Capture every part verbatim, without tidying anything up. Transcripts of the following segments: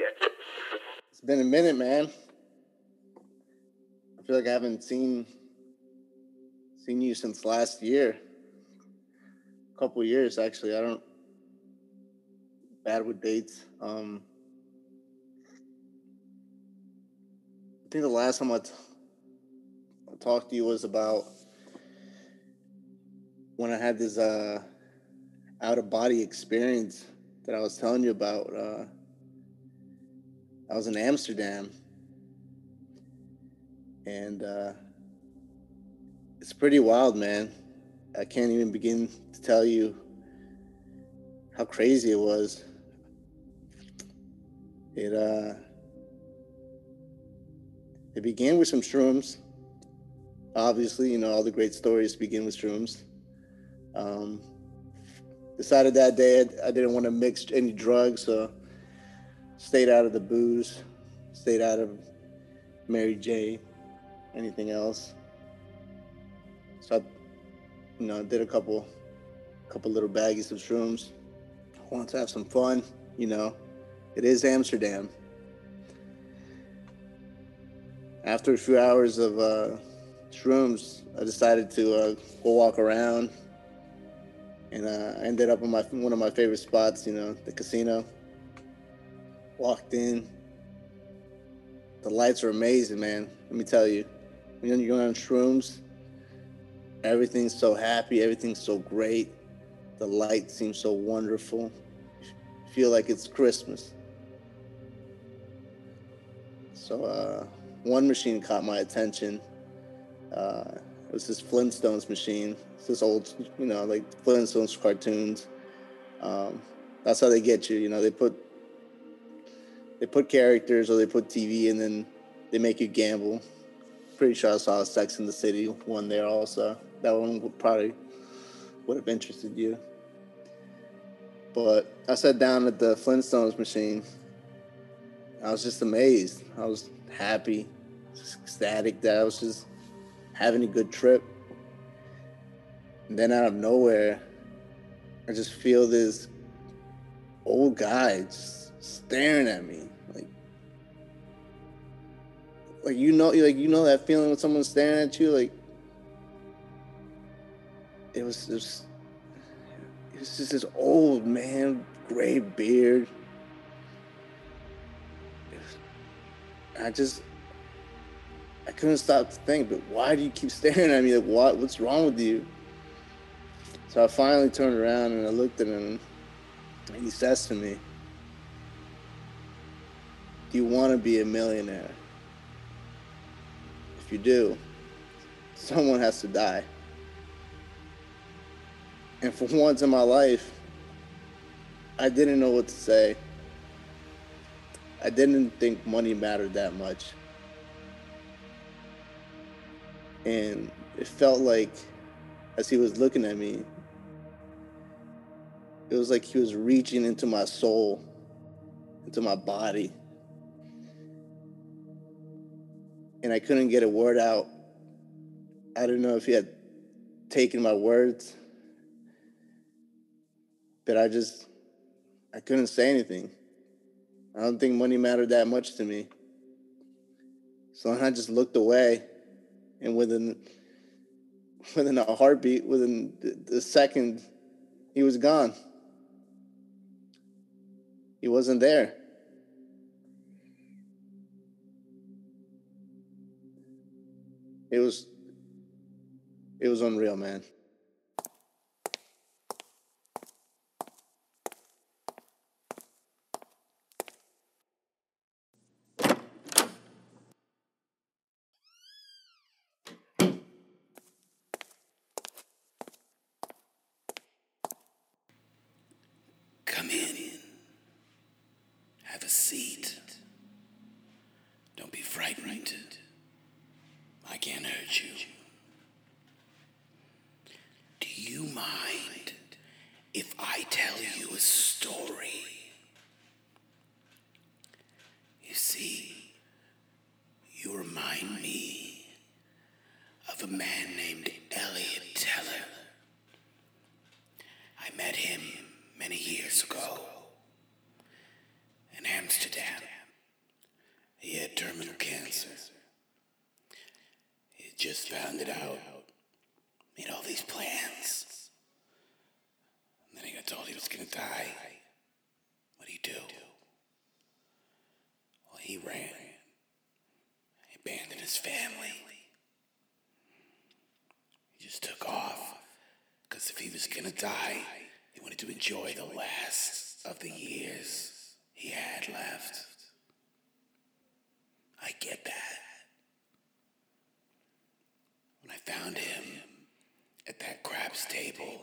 it. It's been a minute, man. I feel like I haven't seen seen you since last year. A couple of years, actually. I don't... Bad with dates. Um, I think the last time I, t- I talked to you was about when I had this uh, out-of-body experience that I was telling you about. Uh, I was in Amsterdam. And uh, it's pretty wild, man. I can't even begin to tell you how crazy it was. It uh, it began with some shrooms. Obviously, you know, all the great stories begin with shrooms. Um, decided that day I didn't want to mix any drugs, so stayed out of the booze, stayed out of Mary J, anything else. So I, you know, did a couple, couple little baggies of shrooms. I wanted to have some fun, you know. It is Amsterdam. After a few hours of uh, shrooms, I decided to uh, go walk around, and uh, I ended up in my one of my favorite spots, you know, the casino. Walked in. The lights are amazing, man. Let me tell you, when you're going on shrooms, everything's so happy, everything's so great. The light seems so wonderful. You feel like it's Christmas. So uh, one machine caught my attention. Uh, it was this Flintstones machine. It's this old, you know, like Flintstones cartoons. Um, that's how they get you. You know, they put they put characters or they put T V, and then they make you gamble. Pretty sure I saw Sex in the City one there also. That one would probably would have interested you. But I sat down at the Flintstones machine. I was just amazed. I was happy, just ecstatic that I was just having a good trip. And then out of nowhere, I just feel this old guy just staring at me. Like, like you know, like you know that feeling when someone's staring at you, like It was just, it was just this old man, gray beard. I just, I couldn't stop to think, but why do you keep staring at me? Like, what, what's wrong with you? So I finally turned around and I looked at him, and he says to me, "Do you want to be a millionaire? If you do, someone has to die." And for once in my life, I didn't know what to say. I didn't think money mattered that much. And it felt like, as he was looking at me, it was like he was reaching into my soul, into my body. And I couldn't get a word out. I didn't know if he had taken my words. But I just, I couldn't say anything. I don't think money mattered that much to me. So I just looked away, and within within a heartbeat, within the second, he was gone. He wasn't there. It was, it was unreal, man. Met him many years ago in Amsterdam. just found it out. Made all these plans. And then he got told he was going to die. What'd he do? Well, he ran. He abandoned his family. He just took off. Because if he was going to die, he wanted to enjoy the last of the years he had left. I get that. When I found him at that craps table,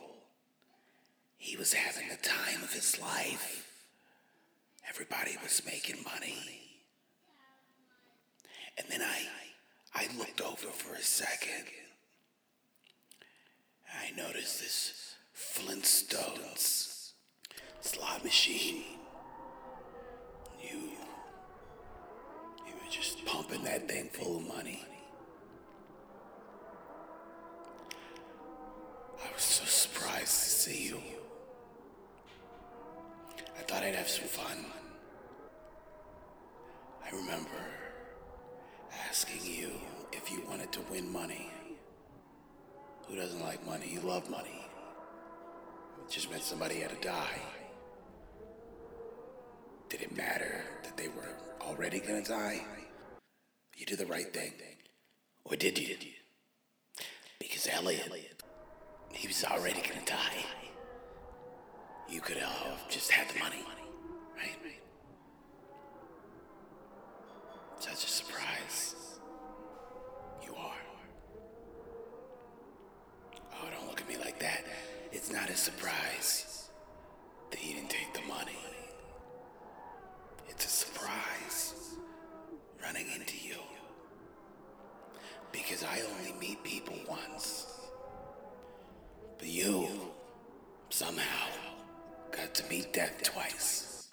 he was having the time of his life. Everybody was making money. And then I, I looked over for a second. I noticed this Flintstones slot machine. You, you were just pumping that thing full of money. I was so surprised to see you. I thought I'd have some fun. I remember asking you if you wanted to win money. Who doesn't like money? You love money. It just meant somebody had to die. Did it matter that they were already gonna die? You did the right thing. Or did you? Because Elliot, he was already gonna die. You could have just had the money, right? Such a surprise. You are. Oh, don't look at me like that. It's not a surprise that he didn't take the money. It's a surprise running into you. Because I only meet people once. But you somehow got to meet death twice.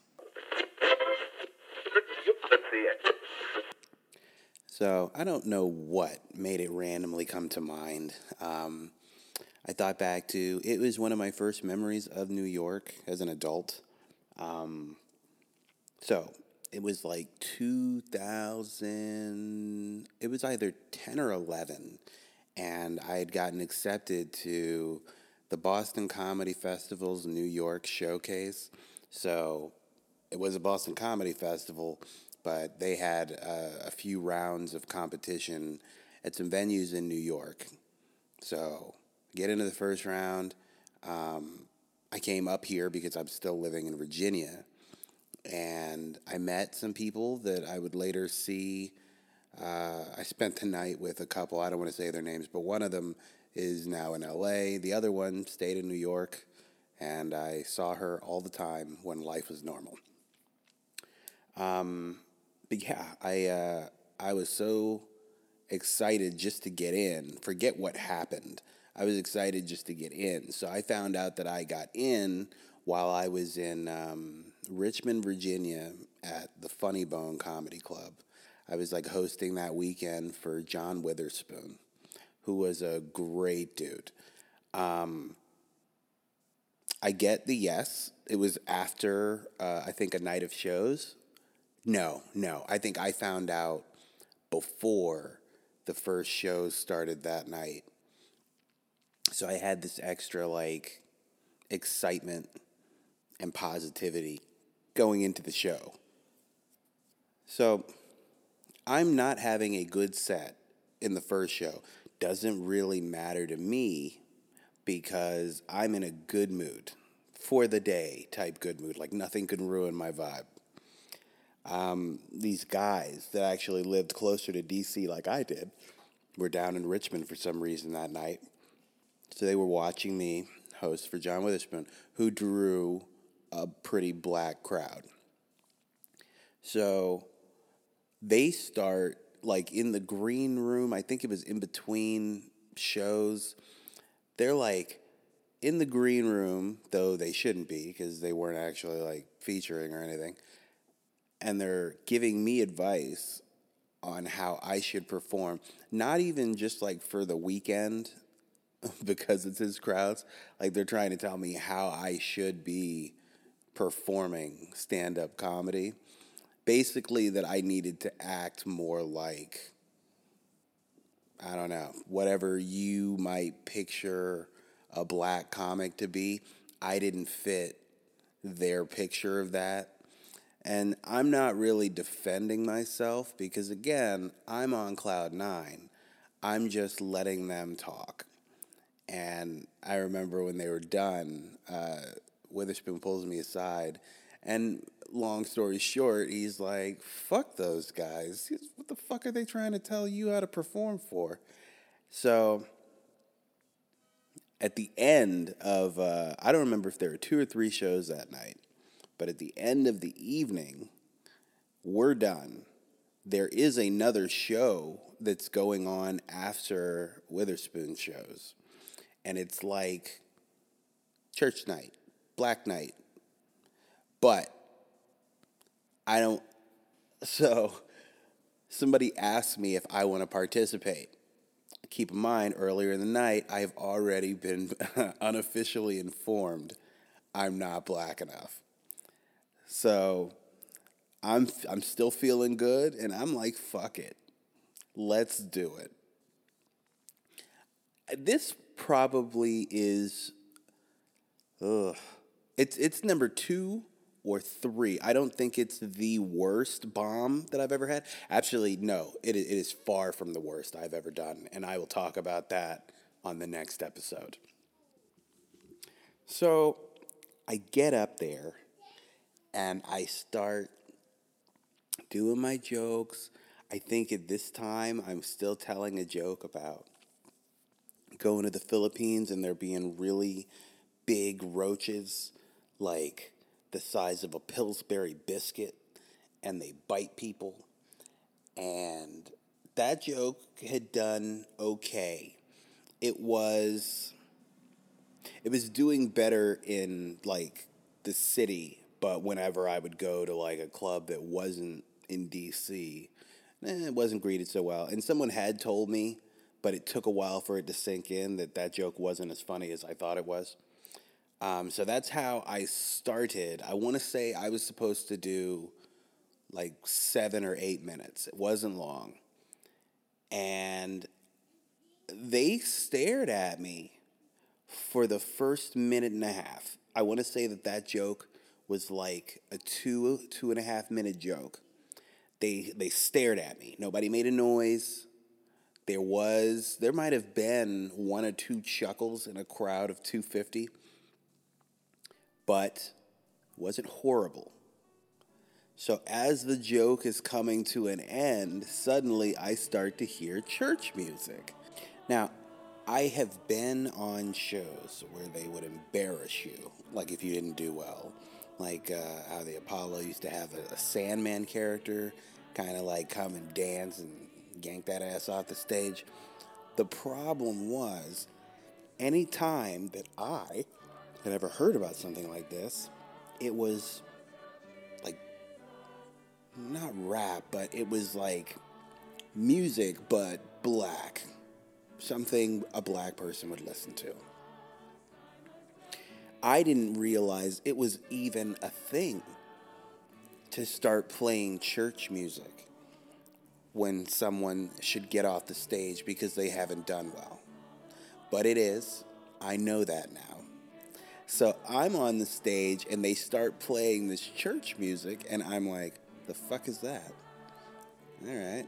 So I don't know what made it randomly come to mind. Um, I thought back to, it was one of my first memories of New York as an adult. Um... So, it was like two thousand, it was either ten or eleven, and I had gotten accepted to the Boston Comedy Festival's New York showcase. So, it was a Boston Comedy Festival, but they had uh, a few rounds of competition at some venues in New York. So, get into the first round. Um, I came up here because I'm still living in Virginia. And I met some people that I would later see. Uh, I spent the night with a couple. I don't want to say their names, but one of them is now in L A. The other one stayed in New York, and I saw her all the time when life was normal. Um, but yeah, I uh, I was so excited just to get in. Forget what happened. I was excited just to get in. So I found out that I got in while I was in... Um, Richmond, Virginia at the Funny Bone Comedy Club. I was like hosting that weekend for John Witherspoon, who was a great dude. Um, I get the yes. It was after, uh, I think, a night of shows. No, no. I think I found out before the first shows started that night. So I had this extra, like, excitement and positivity going into the show. So I'm not having a good set in the first show doesn't really matter to me because I'm in a good mood for the day type good mood, like nothing can ruin my vibe. Um, these guys that actually lived closer to D C like I did were down in Richmond for some reason that night. So they were watching me host for John Witherspoon, who drew a pretty black crowd. So they start like in the green room. I think it was in between shows. They're like in the green room, though they shouldn't be because they weren't actually like featuring or anything. And they're giving me advice on how I should perform. Not even just like for the weekend because it's his crowds. Like they're trying to tell me how I should be performing stand-up comedy. Basically that I needed to act more like I don't know, whatever you might picture a black comic to be, I didn't fit their picture of that. And I'm not really defending myself because, again, I'm on cloud nine. I'm just letting them talk. And I remember when they were done, uh, Witherspoon pulls me aside. And long story short, he's like, fuck those guys. What the fuck are they trying to tell you how to perform for? So at the end of, uh, I don't remember if there were two or three shows that night, but at the end of the evening, we're done. There is another show that's going on after Witherspoon shows. And it's like church night, black night. But I don't, so somebody asked me if I want to participate. Keep in mind, earlier in the night, I've already been unofficially informed I'm not black enough. So I'm I'm still feeling good, and I'm like, fuck it. Let's do it. This probably is, ugh. It's, it's number two or three. I don't think it's the worst bomb that I've ever had. Actually, no, it it is far from the worst I've ever done, and I will talk about that on the next episode. So I get up there, and I start doing my jokes. I think at this time I'm still telling a joke about going to the Philippines and there being really big roaches, like the size of a Pillsbury biscuit, and they bite people. And that joke had done okay. It was, it was doing better in, like, the city, but whenever I would go to, like, a club that wasn't in D C, eh, it wasn't greeted so well. And someone had told me, but it took a while for it to sink in, that that joke wasn't as funny as I thought it was. Um, so that's how I started. I want to say I was supposed to do like seven or eight minutes. It wasn't long. And they stared at me for the first minute and a half. I want to say that that joke was like a two, two and a half minute joke. They they stared at me. Nobody made a noise. There was, there might have been one or two chuckles in a crowd of two fifty. But it wasn't horrible. So as the joke is coming to an end, suddenly I start to hear church music. Now, I have been on shows where they would embarrass you, like if you didn't do well. Like uh, how the Apollo used to have a, a Sandman character, kind of like come and dance and yank that ass off the stage. The problem was, any time that I had ever heard about something like this, it was like, not rap, but it was like music, but black. Something a black person would listen to. I didn't realize it was even a thing to start playing church music when someone should get off the stage because they haven't done well. But it is. I know that now. So I'm on the stage, and they start playing this church music, and I'm like, the fuck is that? All right.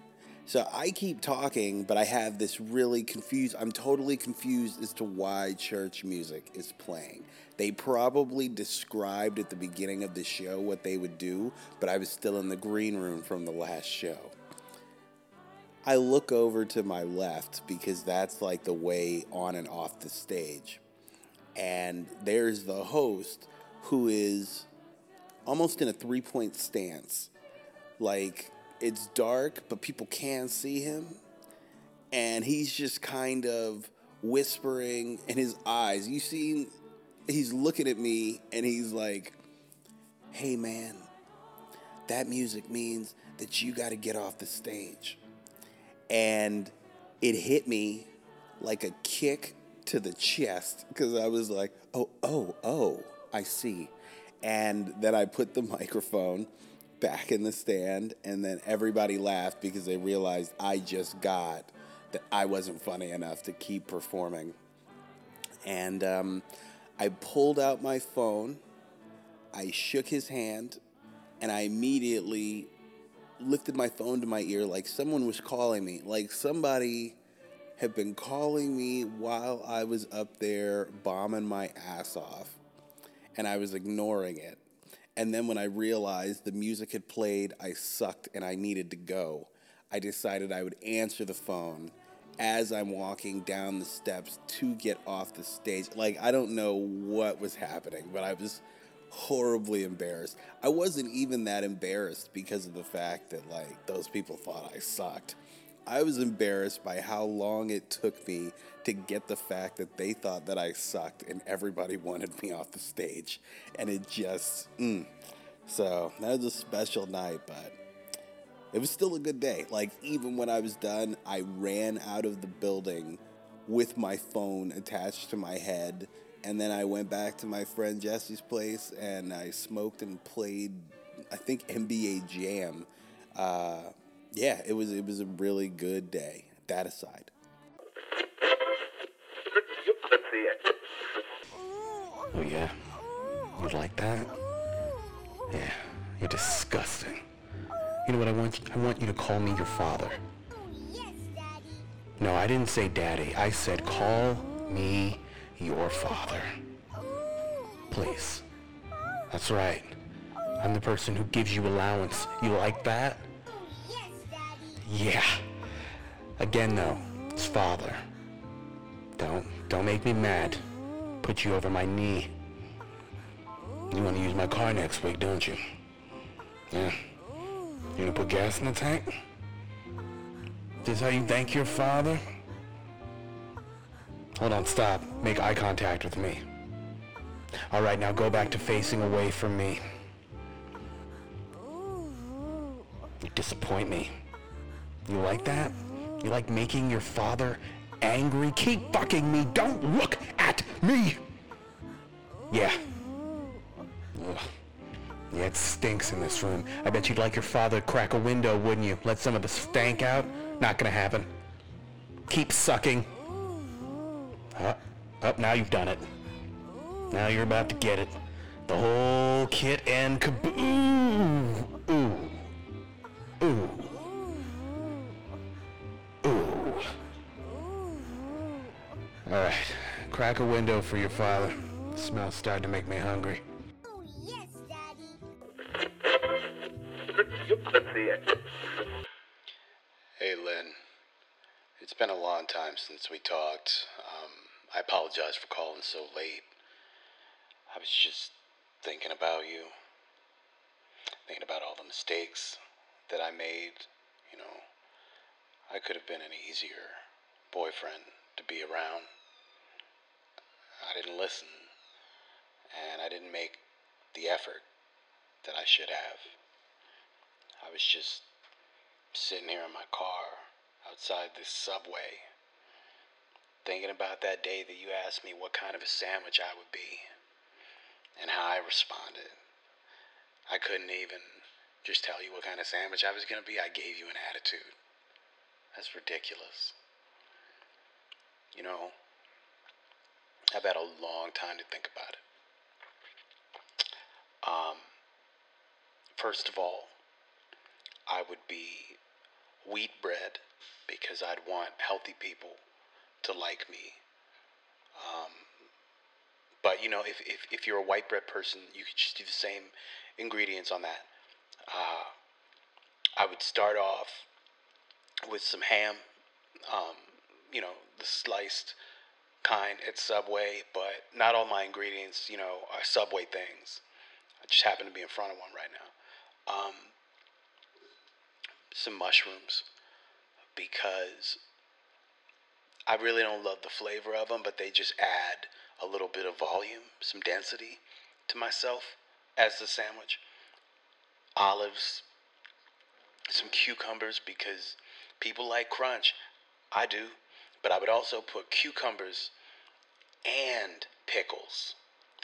So I keep talking, but I have this really confused, I'm totally confused as to why church music is playing. They probably described at the beginning of the show what they would do, but I was still in the green room from the last show. I look over to my left, because that's like the way on and off the stage. And there's the host, who is almost in a three-point stance. Like, it's dark, but people can see him. And he's just kind of whispering in his eyes. You see, he's looking at me, and he's like, hey, man, that music means that you got to get off the stage. And it hit me like a kick to the chest, because I was like, oh, oh, oh, I see. And then I put the microphone back in the stand, and then everybody laughed because they realized I just got that I wasn't funny enough to keep performing. And um, I pulled out my phone, I shook his hand, and I immediately lifted my phone to my ear like someone was calling me, like somebody had been calling me while I was up there bombing my ass off, and I was ignoring it. And then when I realized the music had played, I sucked, and I needed to go, I decided I would answer the phone as I'm walking down the steps to get off the stage. Like, I don't know what was happening, but I was horribly embarrassed. I wasn't even that embarrassed because of the fact that, like, those people thought I sucked. I was embarrassed by how long it took me to get the fact that they thought that I sucked and everybody wanted me off the stage. And it just, mm. So that was a special night, but it was still a good day. Like, even when I was done, I ran out of the building with my phone attached to my head. And then I went back to my friend Jesse's place, and I smoked and played, I think, N B A Jam. Uh, yeah, it was it was a really good day. That aside. Oh, yeah? You like that? Yeah, you're disgusting. You know what I want? I want you to call me your father. Oh, yes, Daddy. No, I didn't say Daddy. I said call me your father. Please. That's right. I'm the person who gives you allowance. You like that? Oh, yes, Daddy. Yeah. Again, though, it's father. Don't, don't make me mad. Put you over my knee. You want to use my car next week, don't you? Yeah. You gonna put gas in the tank? This is how you thank your father? Hold on, stop. Make eye contact with me. All right, now go back to facing away from me. You disappoint me. You like that? You like making your father angry? Keep fucking me. Don't look at me. Yeah. Ugh. Yeah, it stinks in this room. I bet you'd like your father to crack a window, wouldn't you? Let some of the stank out? Not gonna happen. Keep sucking. Up, up, now you've done it. Now you're about to get it. The whole kit and caboodle. Ooh, ooh, ooh, ooh. All right, crack a window for your father. The smell's starting to make me hungry. Oh, yes, Daddy. Hey, Lynn. It's been a long time since we talked. Um, I apologize for calling so late. I was just thinking about you. Thinking about all the mistakes that I made. You know, I could have been an easier boyfriend to be around. I didn't listen. And I didn't make the effort that I should have. I was just sitting here in my car outside this subway, thinking about that day that you asked me what kind of a sandwich I would be, and how I responded. I couldn't even just tell you what kind of sandwich I was going to be. I gave you an attitude. That's ridiculous. You know, I've had a long time to think about it. Um, first of all, I would be wheat bread, because I'd want healthy people to like me. Um, but, you know, if, if, if you're a white bread person, you could just do the same ingredients on that. Uh, I would start off with some ham, um, you know, the sliced kind at Subway, but not all my ingredients, you know, are Subway things. I just happen to be in front of one right now. Um, some mushrooms, because I really don't love the flavor of them, but they just add a little bit of volume, some density to myself as the sandwich. Olives, some cucumbers, because people like crunch. I do, but I would also put cucumbers and pickles.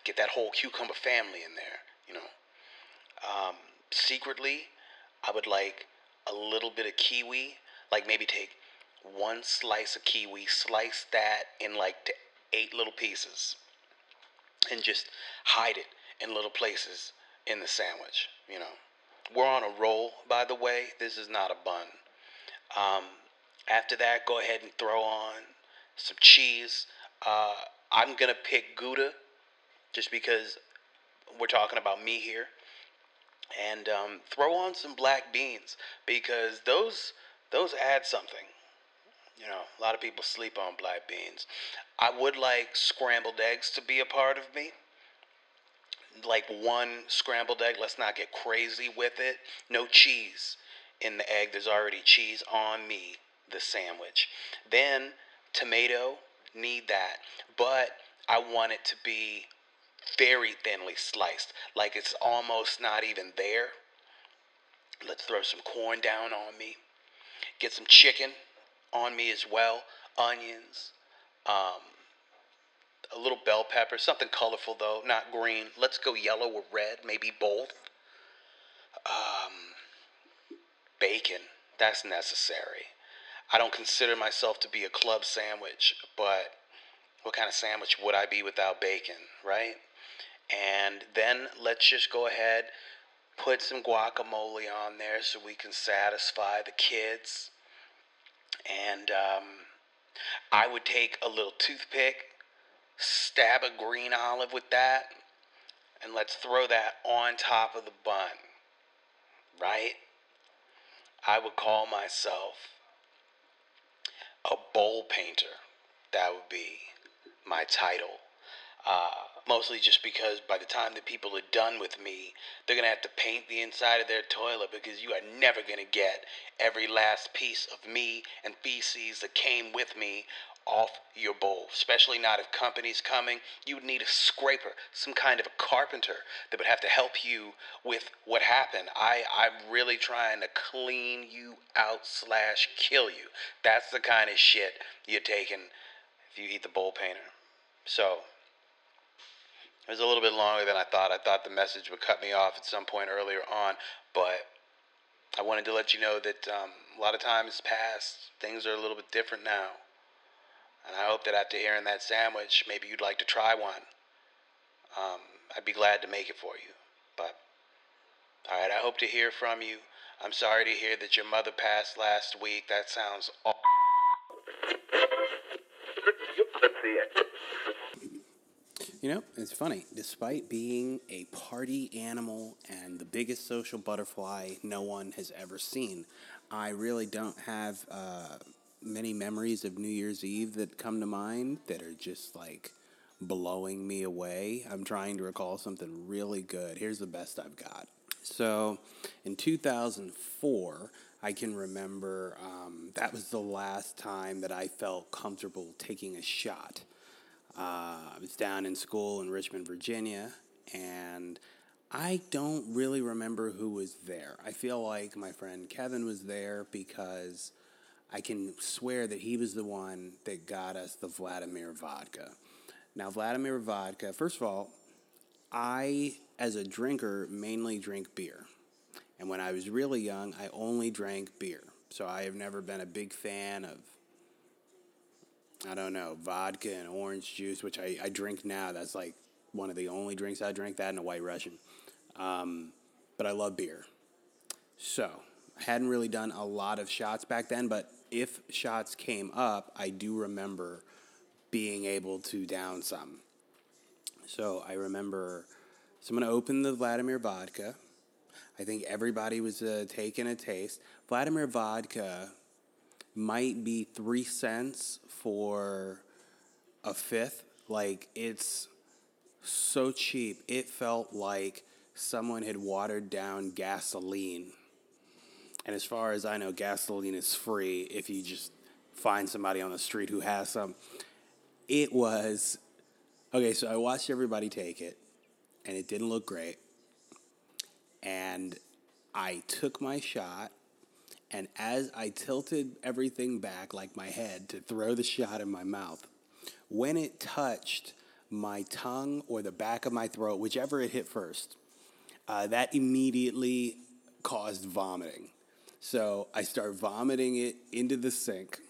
Get that whole cucumber family in there, you know. Um, secretly, I would like a little bit of kiwi, like maybe take one slice of kiwi, slice that in like to eight little pieces, and just hide it in little places in the sandwich. You know, we're on a roll, by the way. This is not a bun. Um, after that, go ahead and throw on some cheese. Uh, I'm going to pick Gouda just because we're talking about me here. And um, throw on some black beans because those those add something. You know, a lot of people sleep on black beans. I would like scrambled eggs to be a part of me. Like one scrambled egg. Let's not get crazy with it. No cheese in the egg. There's already cheese on me, the sandwich. Then tomato, need that. But I want it to be very thinly sliced, like it's almost not even there. Let's throw some corn down on me. Get some chicken on me as well. Onions, um, a little bell pepper, something colorful though, not green. Let's go yellow or red, maybe both. Um, bacon, that's necessary. I don't consider myself to be a club sandwich, but what kind of sandwich would I be without bacon, right? And then let's just go ahead, put some guacamole on there so we can satisfy the kids. And um, I would take a little toothpick, stab a green olive with that, and let's throw that on top of the bun, right? I would call myself a bowl painter. That would be my title. Uh, mostly just because by the time the people are done with me, they're going to have to paint the inside of their toilet because you are never going to get every last piece of me and feces that came with me off your bowl. Especially not if company's coming. You would need a scraper, some kind of a carpenter that would have to help you with what happened. I, I'm really trying to clean you out slash kill you. That's the kind of shit you're taking if you eat the bowl painter. So it was a little bit longer than I thought. I thought the message would cut me off at some point earlier on, but I wanted to let you know that um, a lot of time has passed. Things are a little bit different now, and I hope that after hearing that sandwich, maybe you'd like to try one. Um, I'd be glad to make it for you, but all right, I hope to hear from you. I'm sorry to hear that your mother passed last week. That sounds awful. Let's see it. You know, it's funny, despite being a party animal and the biggest social butterfly no one has ever seen, I really don't have uh, many memories of New Year's Eve that come to mind that are just like blowing me away. I'm trying to recall something really good. Here's the best I've got. So in two thousand four, I can remember um, that was the last time that I felt comfortable taking a shot. Uh, I was down in school in Richmond, Virginia, and I don't really remember who was there. I feel like my friend Kevin was there because I can swear that he was the one that got us the Vladimir vodka. Now, Vladimir vodka, first of all, I, as a drinker, mainly drink beer. And when I was really young, I only drank beer. So I have never been a big fan of, I don't know, vodka and orange juice, which I, I drink now. That's like one of the only drinks I drink, that and a White Russian. Um, but I love beer. So I hadn't really done a lot of shots back then, but if shots came up, I do remember being able to down some. So I remember someone opened the Vladimir vodka. I think everybody was uh, taking a taste. Vladimir vodka might be three cents for a fifth. Like, it's so cheap. It felt like someone had watered down gasoline. And as far as I know, gasoline is free if you just find somebody on the street who has some. It was, okay, so I watched everybody take it, and it didn't look great. And I took my shot. And as I tilted everything back, like my head, to throw the shot in my mouth, when it touched my tongue or the back of my throat, whichever it hit first, uh, that immediately caused vomiting. So I start vomiting it into the sink.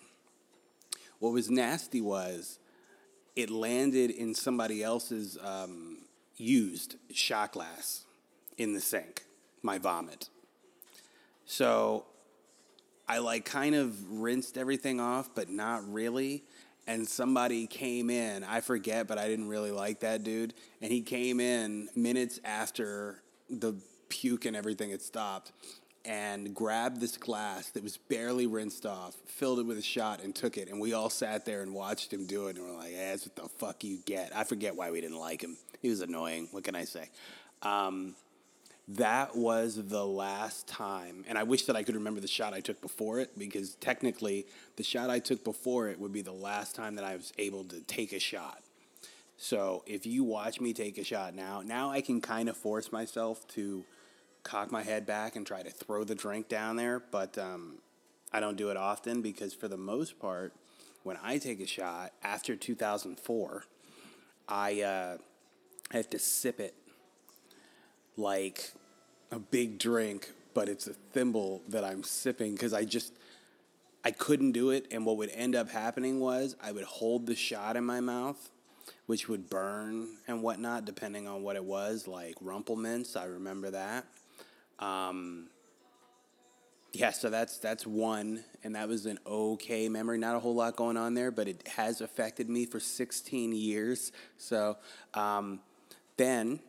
What was nasty was it landed in somebody else's um, used shot glass in the sink, my vomit. So I like kind of rinsed everything off, but not really. And somebody came in, I forget, but I didn't really like that dude. And he came in minutes after the puke and everything had stopped and grabbed this glass that was barely rinsed off, filled it with a shot, and took it. And we all sat there and watched him do it, and we're like, eh, that's what the fuck you get. I forget why we didn't like him. He was annoying. What can I say? Um, that was the last time, and I wish that I could remember the shot I took before it, because technically the shot I took before it would be the last time that I was able to take a shot. So if you watch me take a shot now, now I can kind of force myself to cock my head back and try to throw the drink down there, but um, I don't do it often, because for the most part, when I take a shot after two thousand four, I uh, have to sip it like a big drink, but it's a thimble that I'm sipping, because I just, I couldn't do it, and what would end up happening was I would hold the shot in my mouth, which would burn and whatnot, depending on what it was, like Rumplemints, I remember that. Um, yeah, so that's that's one, and that was an okay memory. Not a whole lot going on there, but it has affected me for sixteen years. So um, then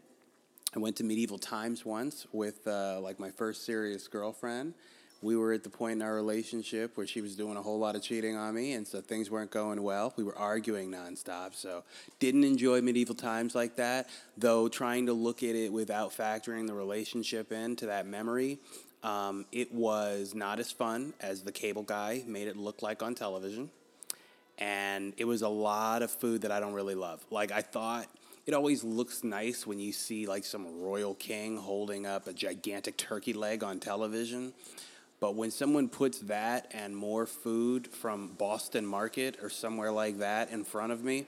I went to Medieval Times once with uh, like my first serious girlfriend. We were at the point in our relationship where she was doing a whole lot of cheating on me, and so things weren't going well. We were arguing nonstop, so didn't enjoy Medieval Times like that, though trying to look at it without factoring the relationship into that memory, um, it was not as fun as the cable guy made it look like on television, and it was a lot of food that I don't really love. Like, I thought it always looks nice when you see, like, some royal king holding up a gigantic turkey leg on television. But when someone puts that and more food from Boston Market or somewhere like that in front of me,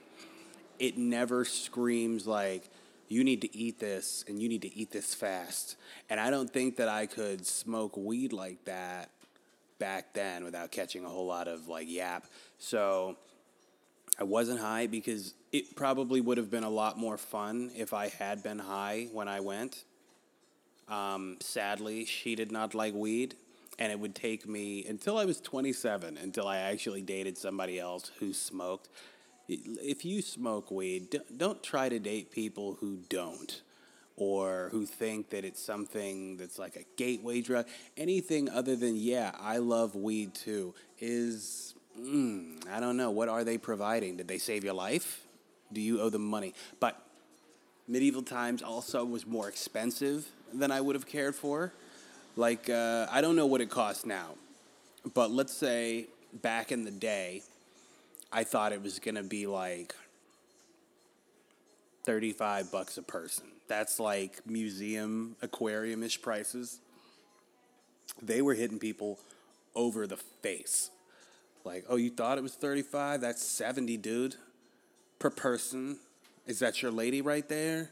it never screams like, you need to eat this and you need to eat this fast. And I don't think that I could smoke weed like that back then without catching a whole lot of like yap. So I wasn't high, because it probably would have been a lot more fun if I had been high when I went. Um, sadly, she did not like weed. And it would take me until I was twenty-seven, until I actually dated somebody else who smoked. If you smoke weed, don't try to date people who don't, or who think that it's something that's like a gateway drug. Anything other than, yeah, I love weed too, is, mm, I don't know, what are they providing? Did they save your life? Do you owe them money? But Medieval Times also was more expensive than I would have cared for. Like, uh, I don't know what it costs now, but let's say back in the day, I thought it was going to be like thirty-five bucks a person. That's like museum, aquarium-ish prices. They were hitting people over the face. Like, oh, you thought it was thirty-five? That's seventy, dude, per person. Is that your lady right there?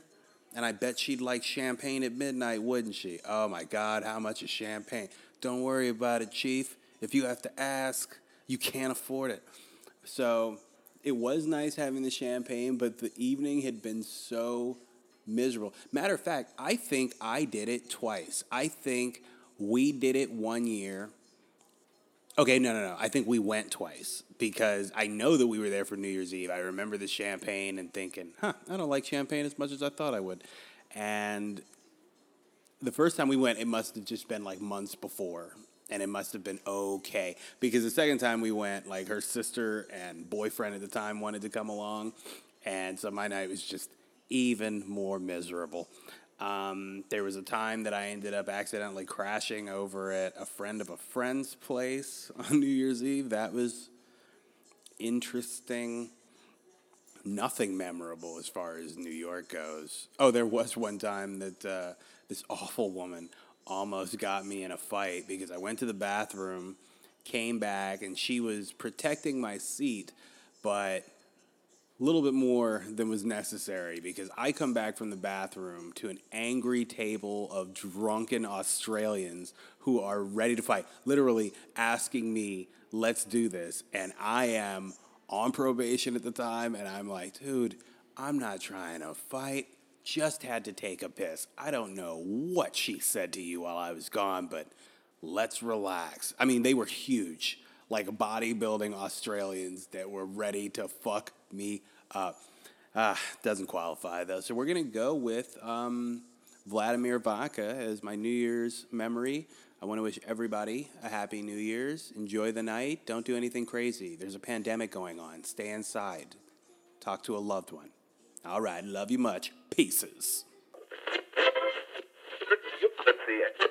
And I bet she'd like champagne at midnight, wouldn't she? Oh, my God, how much is champagne? Don't worry about it, Chief. If you have to ask, you can't afford it. So it was nice having the champagne, but the evening had been so miserable. Matter of fact, I think I did it twice. I think we did it one year. Okay, no, no, no. I think we went twice, because I know that we were there for New Year's Eve. I remember the champagne and thinking, huh, I don't like champagne as much as I thought I would. And the first time we went, it must have just been like months before, and it must have been okay. Because the second time we went, like, her sister and boyfriend at the time wanted to come along, and so my night was just even more miserable. Um, there was a time that I ended up accidentally crashing over at a friend of a friend's place on New Year's Eve. That was interesting. Nothing memorable as far as New York goes. Oh, there was one time that uh, this awful woman almost got me in a fight, because I went to the bathroom, came back, and she was protecting my seat, but a little bit more than was necessary, because I come back from the bathroom to an angry table of drunken Australians who are ready to fight, literally asking me, let's do this, and I am on probation at the time, and I'm like, dude, I'm not trying to fight. Just had to take a piss. I don't know what she said to you while I was gone, but let's relax. I mean, they were huge, like bodybuilding Australians that were ready to fuck me up. Uh, doesn't qualify, though. So we're going to go with um, Vladimir Vodka as my New Year's memory. I want to wish everybody a happy New Year's. Enjoy the night. Don't do anything crazy. There's a pandemic going on. Stay inside. Talk to a loved one. All right. Love you much. Pieces. That's the end.